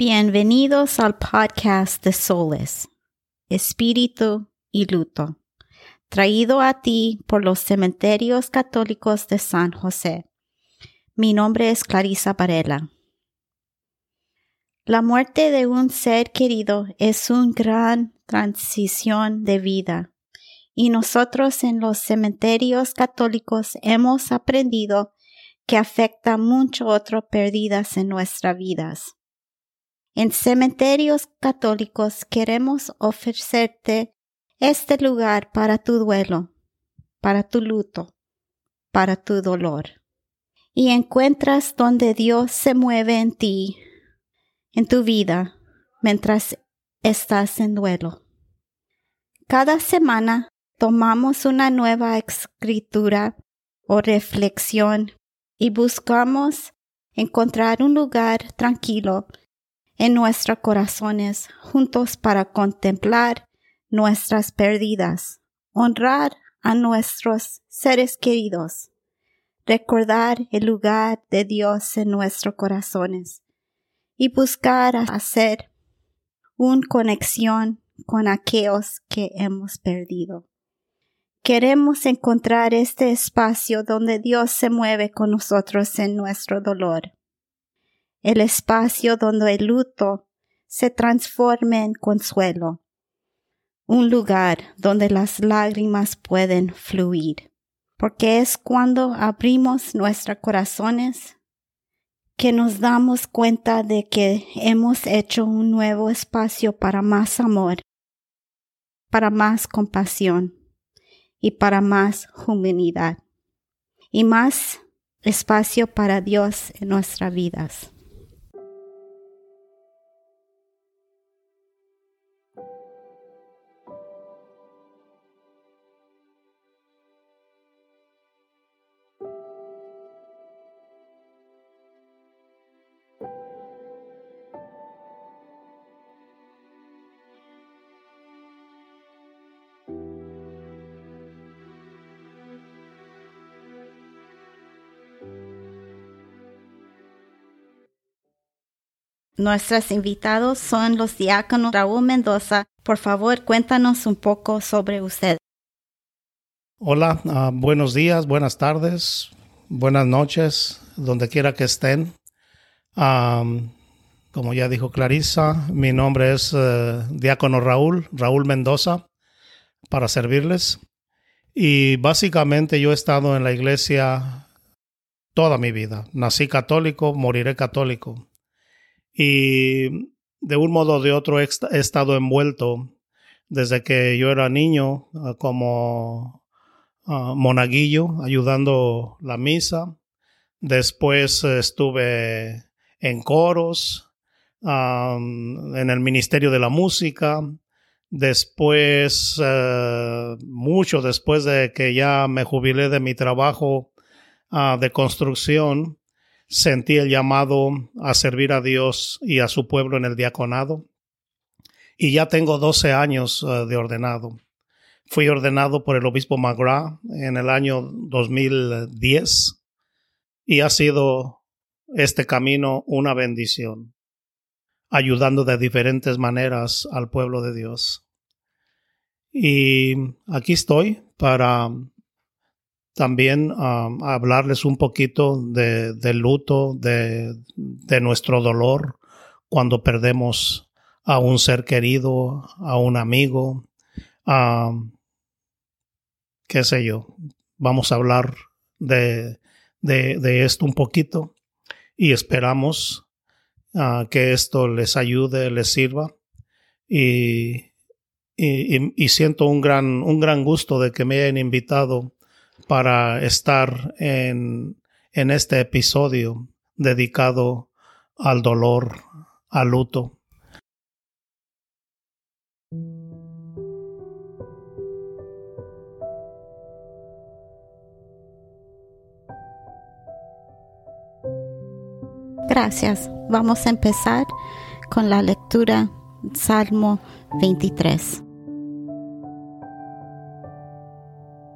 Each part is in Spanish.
Bienvenidos al podcast de Soles, Espíritu y Luto, traído a ti por los Cementerios Católicos de San José. Mi nombre es Clarisa Varela. La muerte de un ser querido es una gran transición de vida, y nosotros en los Cementerios Católicos hemos aprendido que afecta mucho otras pérdidas en nuestras vidas. En Cementerios Católicos queremos ofrecerte este lugar para tu duelo, para tu luto, para tu dolor. Y encuentras donde Dios se mueve en ti, en tu vida, mientras estás en duelo. Cada semana tomamos una nueva escritura o reflexión y buscamos encontrar un lugar tranquilo en nuestros corazones, juntos para contemplar nuestras pérdidas, honrar a nuestros seres queridos, recordar el lugar de Dios en nuestros corazones y buscar hacer una conexión con aquellos que hemos perdido. Queremos encontrar este espacio donde Dios se mueve con nosotros en nuestro dolor. El espacio donde el luto se transforme en consuelo, un lugar donde las lágrimas pueden fluir, porque es cuando abrimos nuestros corazones que nos damos cuenta de que hemos hecho un nuevo espacio para más amor, para más compasión y para más humanidad, y más espacio para Dios en nuestras vidas. Nuestros invitados son los diáconos Raúl Mendoza. Por favor, cuéntanos un poco sobre usted. Hola, buenos días, buenas tardes, buenas noches, donde quiera que estén. Como ya dijo Clarisa, mi nombre es diácono Raúl Mendoza, para servirles. Y básicamente yo he estado en la iglesia toda mi vida. Nací católico, moriré católico. Y de un modo o de otro he estado envuelto desde que yo era niño como monaguillo, ayudando la misa. Después estuve en coros, en el ministerio de la música. Después, mucho después de que ya me jubilé de mi trabajo de construcción, sentí el llamado a servir a Dios y a su pueblo en el diaconado, y ya tengo 12 años de ordenado. Fui ordenado por el obispo McGrath en el año 2010 y ha sido este camino una bendición, ayudando de diferentes maneras al pueblo de Dios. Y aquí estoy para también hablarles un poquito de luto, de nuestro dolor cuando perdemos a un ser querido, a un amigo, qué sé yo. Vamos a hablar de esto un poquito y esperamos que esto les ayude, les sirva. Y siento un gran gusto de que me hayan invitado para estar en en este episodio dedicado al dolor, al luto. Gracias. Vamos a empezar con la lectura del Salmo 23.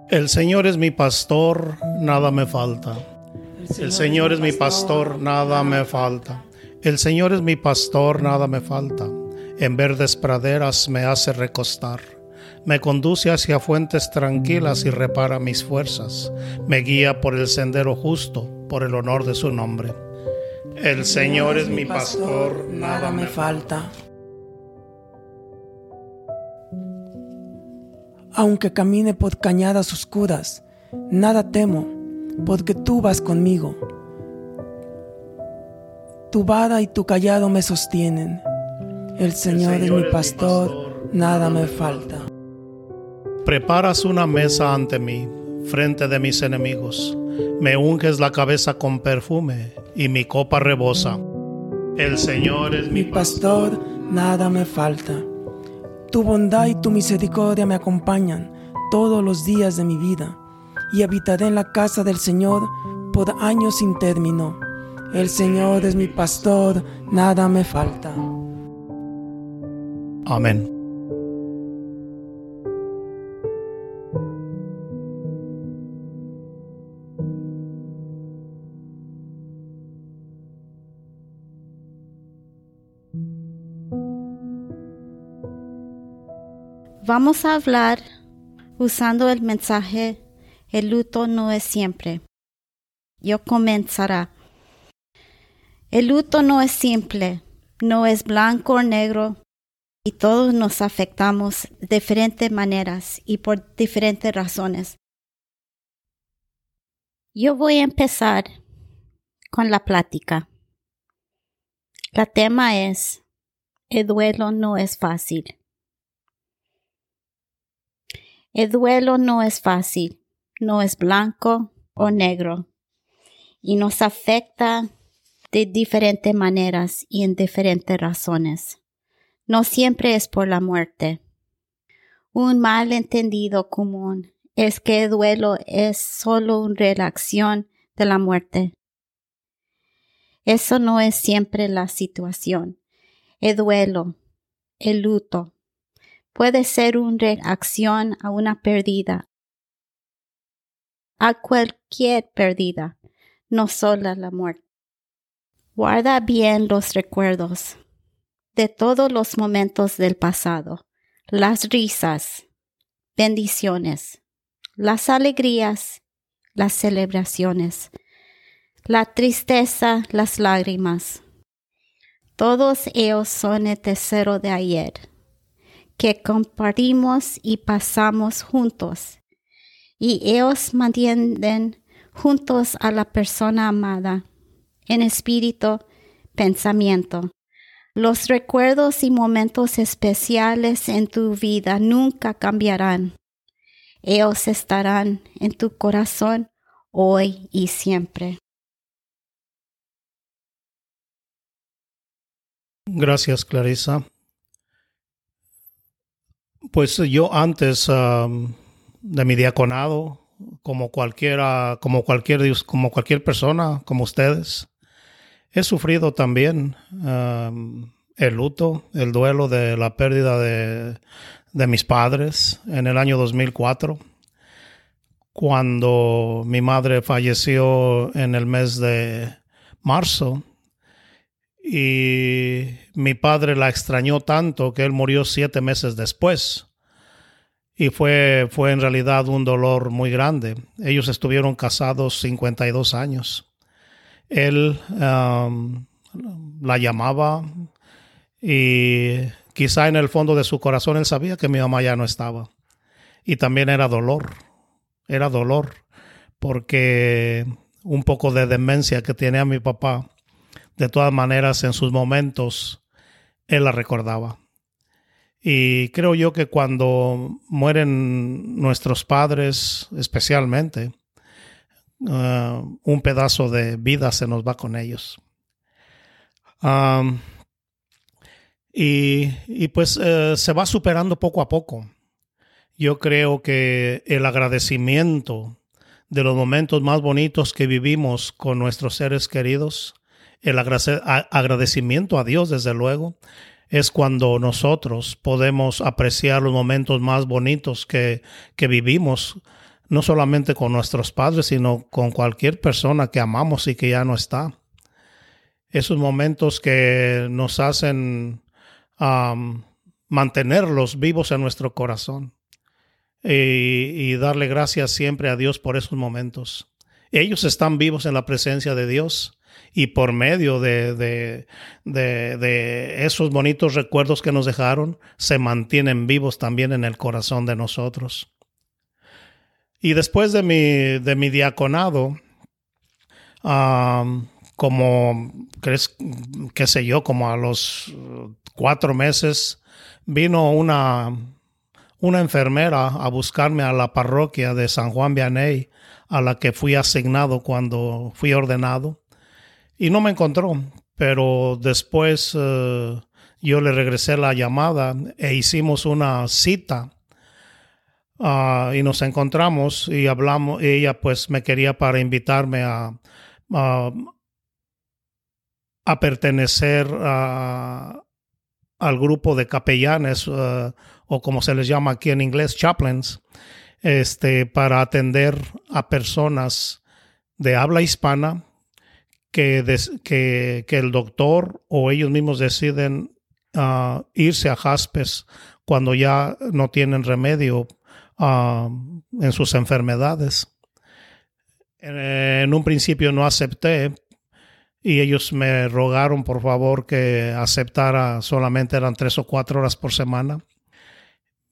El Señor es mi pastor, nada me falta. El Señor es mi pastor, nada me falta. El Señor es mi pastor, nada me falta. En verdes praderas me hace recostar. Me conduce hacia fuentes tranquilas y repara mis fuerzas. Me guía por el sendero justo, por el honor de su nombre. El Señor es mi pastor, nada me falta. Aunque camine por cañadas oscuras, nada temo, porque tú vas conmigo. Tu vara y tu callado me sostienen. El Señor es mi pastor, nada me falta. Preparas una mesa ante mí, frente de mis enemigos. Me unges la cabeza con perfume, y mi copa rebosa. El Señor es mi pastor, nada me falta. Tu bondad y tu misericordia me acompañan todos los días de mi vida, y habitaré en la casa del Señor por años sin término. El Señor es mi pastor, nada me falta. Amén. Vamos a hablar usando el mensaje "El luto no es siempre". Yo comenzaré. El luto no es simple, no es blanco o negro, y todos nos afectamos de diferentes maneras y por diferentes razones. Yo voy a empezar con la plática. El tema es: el duelo no es fácil. El duelo no es fácil, no es blanco o negro, y nos afecta de diferentes maneras y en diferentes razones. No siempre es por la muerte. Un malentendido común es que el duelo es solo una reacción de la muerte. Eso no es siempre la situación. El duelo, el luto, puede ser una reacción a una pérdida, a cualquier pérdida, no solo la muerte. Guarda bien los recuerdos de todos los momentos del pasado, las risas, bendiciones, las alegrías, las celebraciones, la tristeza, las lágrimas. Todos ellos son el tesoro de ayer, que compartimos y pasamos juntos, y ellos mantienen juntos a la persona amada en espíritu, pensamiento. Los recuerdos y momentos especiales en tu vida nunca cambiarán. Ellos estarán en tu corazón hoy y siempre. Gracias, Clarisa. Pues yo antes de mi diaconado, como cualquier persona, como ustedes, he sufrido también el luto, el duelo de la pérdida de mis padres en el año 2004, cuando mi madre falleció en el mes de marzo. Y mi padre la extrañó tanto que él murió 7 meses después. Y fue en realidad un dolor muy grande. Ellos estuvieron casados 52 años. Él la llamaba, y quizá en el fondo de su corazón él sabía que mi mamá ya no estaba. Y también era dolor, porque un poco de demencia que tenía mi papá, de todas maneras, en sus momentos, él la recordaba. Y creo yo que cuando mueren nuestros padres, especialmente, un pedazo de vida se nos va con ellos. Y pues se va superando poco a poco. Yo creo que el agradecimiento de los momentos más bonitos que vivimos con nuestros seres queridos, el agradecimiento a Dios, desde luego, es cuando nosotros podemos apreciar los momentos más bonitos que vivimos, no solamente con nuestros padres, sino con cualquier persona que amamos y que ya no está. Esos momentos que nos hacen mantenerlos vivos en nuestro corazón y darle gracias siempre a Dios por esos momentos. Ellos están vivos en la presencia de Dios y por medio de esos bonitos recuerdos que nos dejaron, se mantienen vivos también en el corazón de nosotros. Y después de mi diaconado, como a los 4 meses, vino una enfermera a buscarme a la parroquia de San Juan Vianey, a la que fui asignado cuando fui ordenado, y no me encontró. Pero después yo le regresé la llamada e hicimos una cita y nos encontramos y hablamos. Ella pues me quería para invitarme a pertenecer al grupo de capellanes, o como se les llama aquí en inglés, chaplains, para atender a personas de habla hispana que el doctor o ellos mismos deciden irse a Jaspers cuando ya no tienen remedio en sus enfermedades. En un principio no acepté, y ellos me rogaron por favor que aceptara. Solamente eran 3 o 4 horas por semana.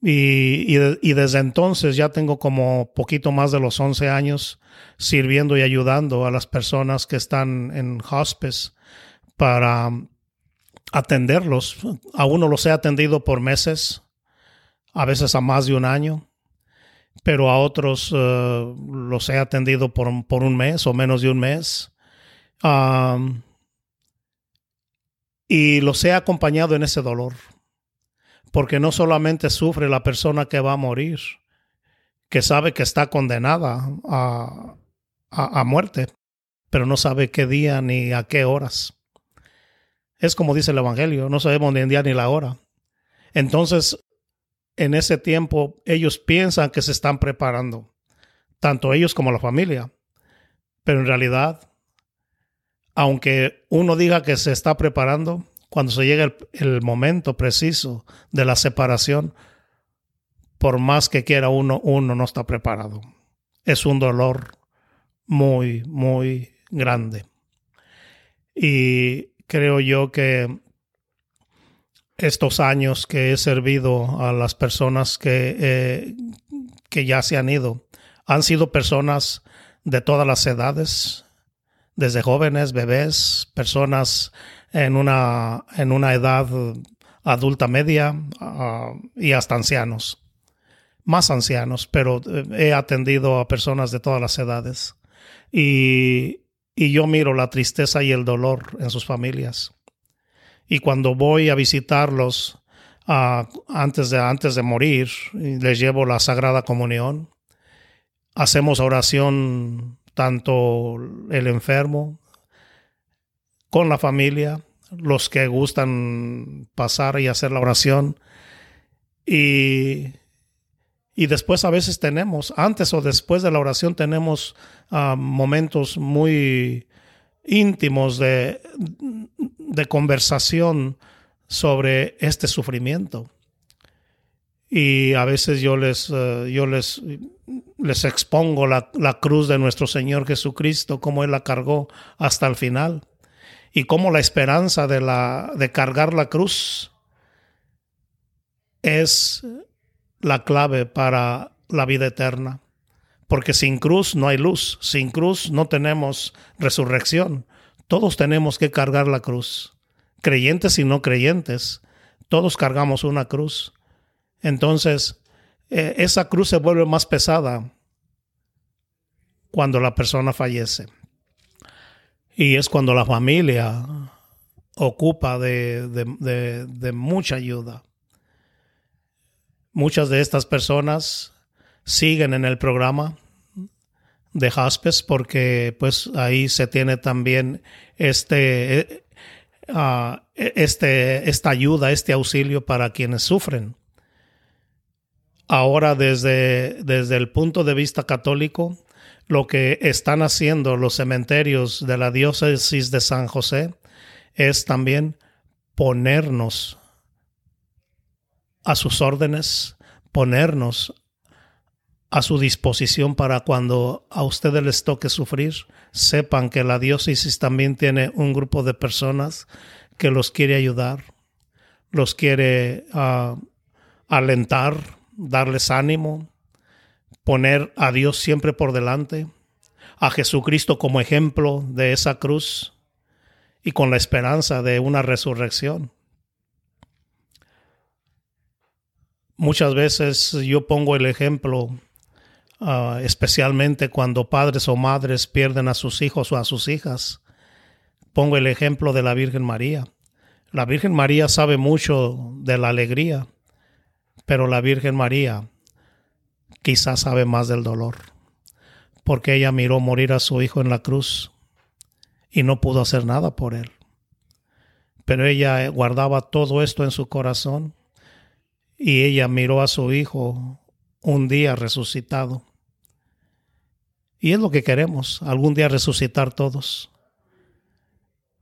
Y desde entonces ya tengo como poquito más de los 11 años sirviendo y ayudando a las personas que están en hospice para atenderlos. A uno los he atendido por meses, a veces a más de un año, pero a otros los he atendido por un mes o menos de un mes. Y los he acompañado en ese dolor, porque no solamente sufre la persona que va a morir, que sabe que está condenada a muerte, pero no sabe qué día ni a qué horas. Es como dice el Evangelio, no sabemos ni el día ni la hora. Entonces, en ese tiempo, ellos piensan que se están preparando, tanto ellos como la familia, pero en realidad, aunque uno diga que se está preparando, cuando se llega el momento preciso de la separación, por más que quiera uno no está preparado. Es un dolor muy, muy grande. Y creo yo que estos años que he servido a las personas que ya se han ido, han sido personas de todas las edades, desde jóvenes, bebés, personas en una edad adulta media y hasta ancianos, más ancianos, pero he atendido a personas de todas las edades. Y yo miro la tristeza y el dolor en sus familias. Y cuando voy a visitarlos antes de morir, les llevo la Sagrada Comunión, hacemos oración, tanto el enfermo, con la familia, los que gustan pasar y hacer la oración. Y después a veces tenemos, antes o después de la oración, tenemos momentos muy íntimos de conversación sobre este sufrimiento. Y a veces yo les expongo la cruz de nuestro Señor Jesucristo, cómo Él la cargó hasta el final, y cómo la esperanza de cargar la cruz es la clave para la vida eterna. Porque sin cruz no hay luz, sin cruz no tenemos resurrección. Todos tenemos que cargar la cruz, creyentes y no creyentes, todos cargamos una cruz. Entonces, esa cruz se vuelve más pesada cuando la persona fallece. Y es cuando la familia ocupa de mucha ayuda. Muchas de estas personas siguen en el programa de Jaspers porque pues ahí se tiene también esta ayuda, este auxilio para quienes sufren. Ahora desde el punto de vista católico, lo que están haciendo los cementerios de la diócesis de San José es también ponernos a sus órdenes, ponernos a su disposición para cuando a ustedes les toque sufrir, sepan que la diócesis también tiene un grupo de personas que los quiere ayudar, los quiere alentar, darles ánimo, poner a Dios siempre por delante, a Jesucristo como ejemplo de esa cruz y con la esperanza de una resurrección. Muchas veces yo pongo el ejemplo, especialmente cuando padres o madres pierden a sus hijos o a sus hijas, pongo el ejemplo de la Virgen María. La Virgen María sabe mucho de la alegría, pero la Virgen María quizás sabe más del dolor, porque ella miró morir a su hijo en la cruz y no pudo hacer nada por él. Pero ella guardaba todo esto en su corazón y ella miró a su hijo un día resucitado. Y es lo que queremos, algún día resucitar todos.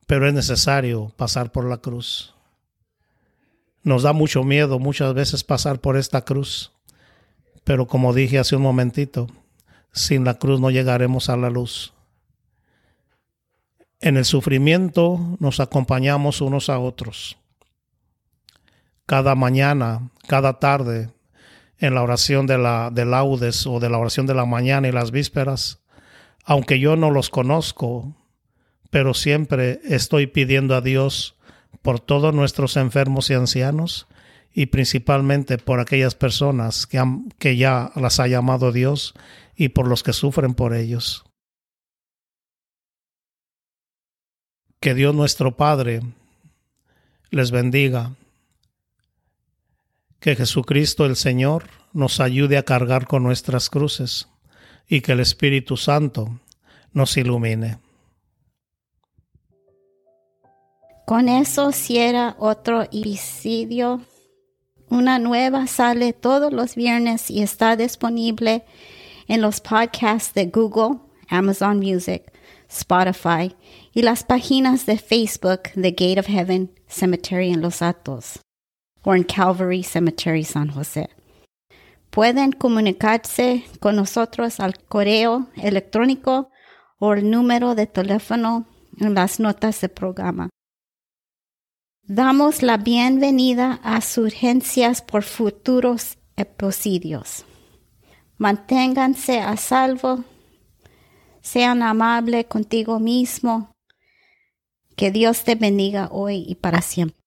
Pero es necesario pasar por la cruz. Nos da mucho miedo muchas veces pasar por esta cruz. Pero como dije hace un momentito, sin la cruz no llegaremos a la luz. En el sufrimiento nos acompañamos unos a otros. Cada mañana, cada tarde, en la oración de laudes o de la oración de la mañana y las vísperas, aunque yo no los conozco, pero siempre estoy pidiendo a Dios por todos nuestros enfermos y ancianos, y principalmente por aquellas personas que ya las ha llamado Dios y por los que sufren por ellos. Que Dios nuestro Padre les bendiga. Que Jesucristo el Señor nos ayude a cargar con nuestras cruces y que el Espíritu Santo nos ilumine. Con eso cierra otro episodio. Una nueva sale todos los viernes y está disponible en los podcasts de Google, Amazon Music, Spotify y las páginas de Facebook The Gate of Heaven Cemetery en Los Altos o en Calvary Cemetery San José. Pueden comunicarse con nosotros al correo electrónico o el número de teléfono en las notas del programa. Damos la bienvenida a sugerencias por futuros episodios. Manténganse a salvo. Sean amables contigo mismo. Que Dios te bendiga hoy y para siempre.